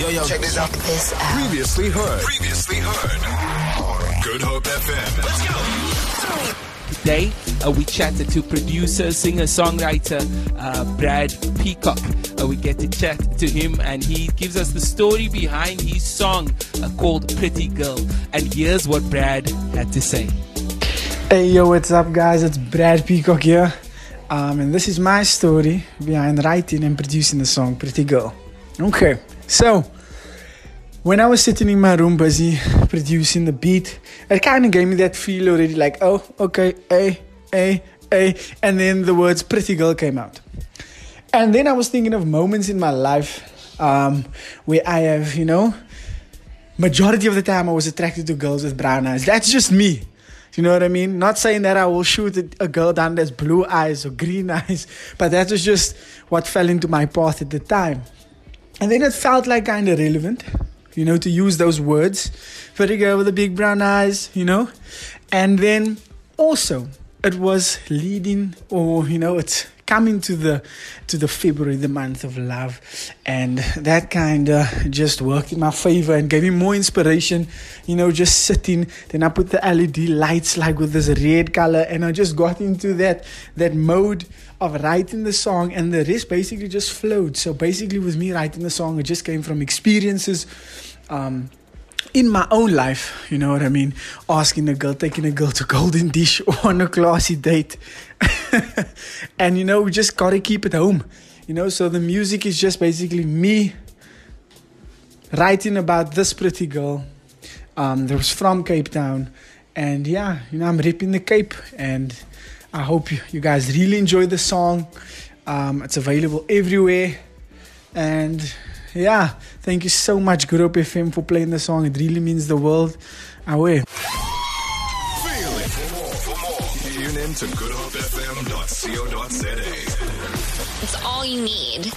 Yo, check this out. Previously heard. Good Hope FM. Let's go. Today, we chatted to producer, singer, songwriter Bradd Peacock. We get to chat to him, and he gives us the story behind his song called Prtty Girl. And here's what Bradd had to say. Hey, yo, what's up, guys? It's Bradd Peacock here. And this is my story behind writing and producing the song Prtty Girl. Okay, so when I was sitting in my room busy producing the beat, it kind of gave me that feel already, like, oh, okay, hey. And then the words Prtty Girl came out. And then I was thinking of moments in my life where I have, majority of the time I was attracted to girls with brown eyes. That's just me. You know what I mean? Not saying that I will shoot a girl down that's blue eyes or green eyes, but that was just what fell into my path at the time. And then it felt like kind of relevant, to use those words. Pretty girl with the big brown eyes, And then also it was leading, or, it's coming to the February, the month of love. And that kind of just worked in my favor and gave me more inspiration, just sitting. Then I put the LED lights like with this red color, and I just got into that mode of writing the song, and the rest basically just flowed. So basically with me writing the song, it just came from experiences in my own life, you know what I mean? Asking a girl, taking a girl to Golden Dish or on a classy date. And, we just got to keep it home, So the music is just basically me writing about this Prtty Girl that was from Cape Town. And, yeah, I'm ripping the Cape. And I hope you guys really enjoy the song. It's available everywhere. And yeah, thank you so much, Good Hope FM, for playing the song. It really means the world. Away. Feel it. For more, tune in to goodhopefm.co.za. It's all you need.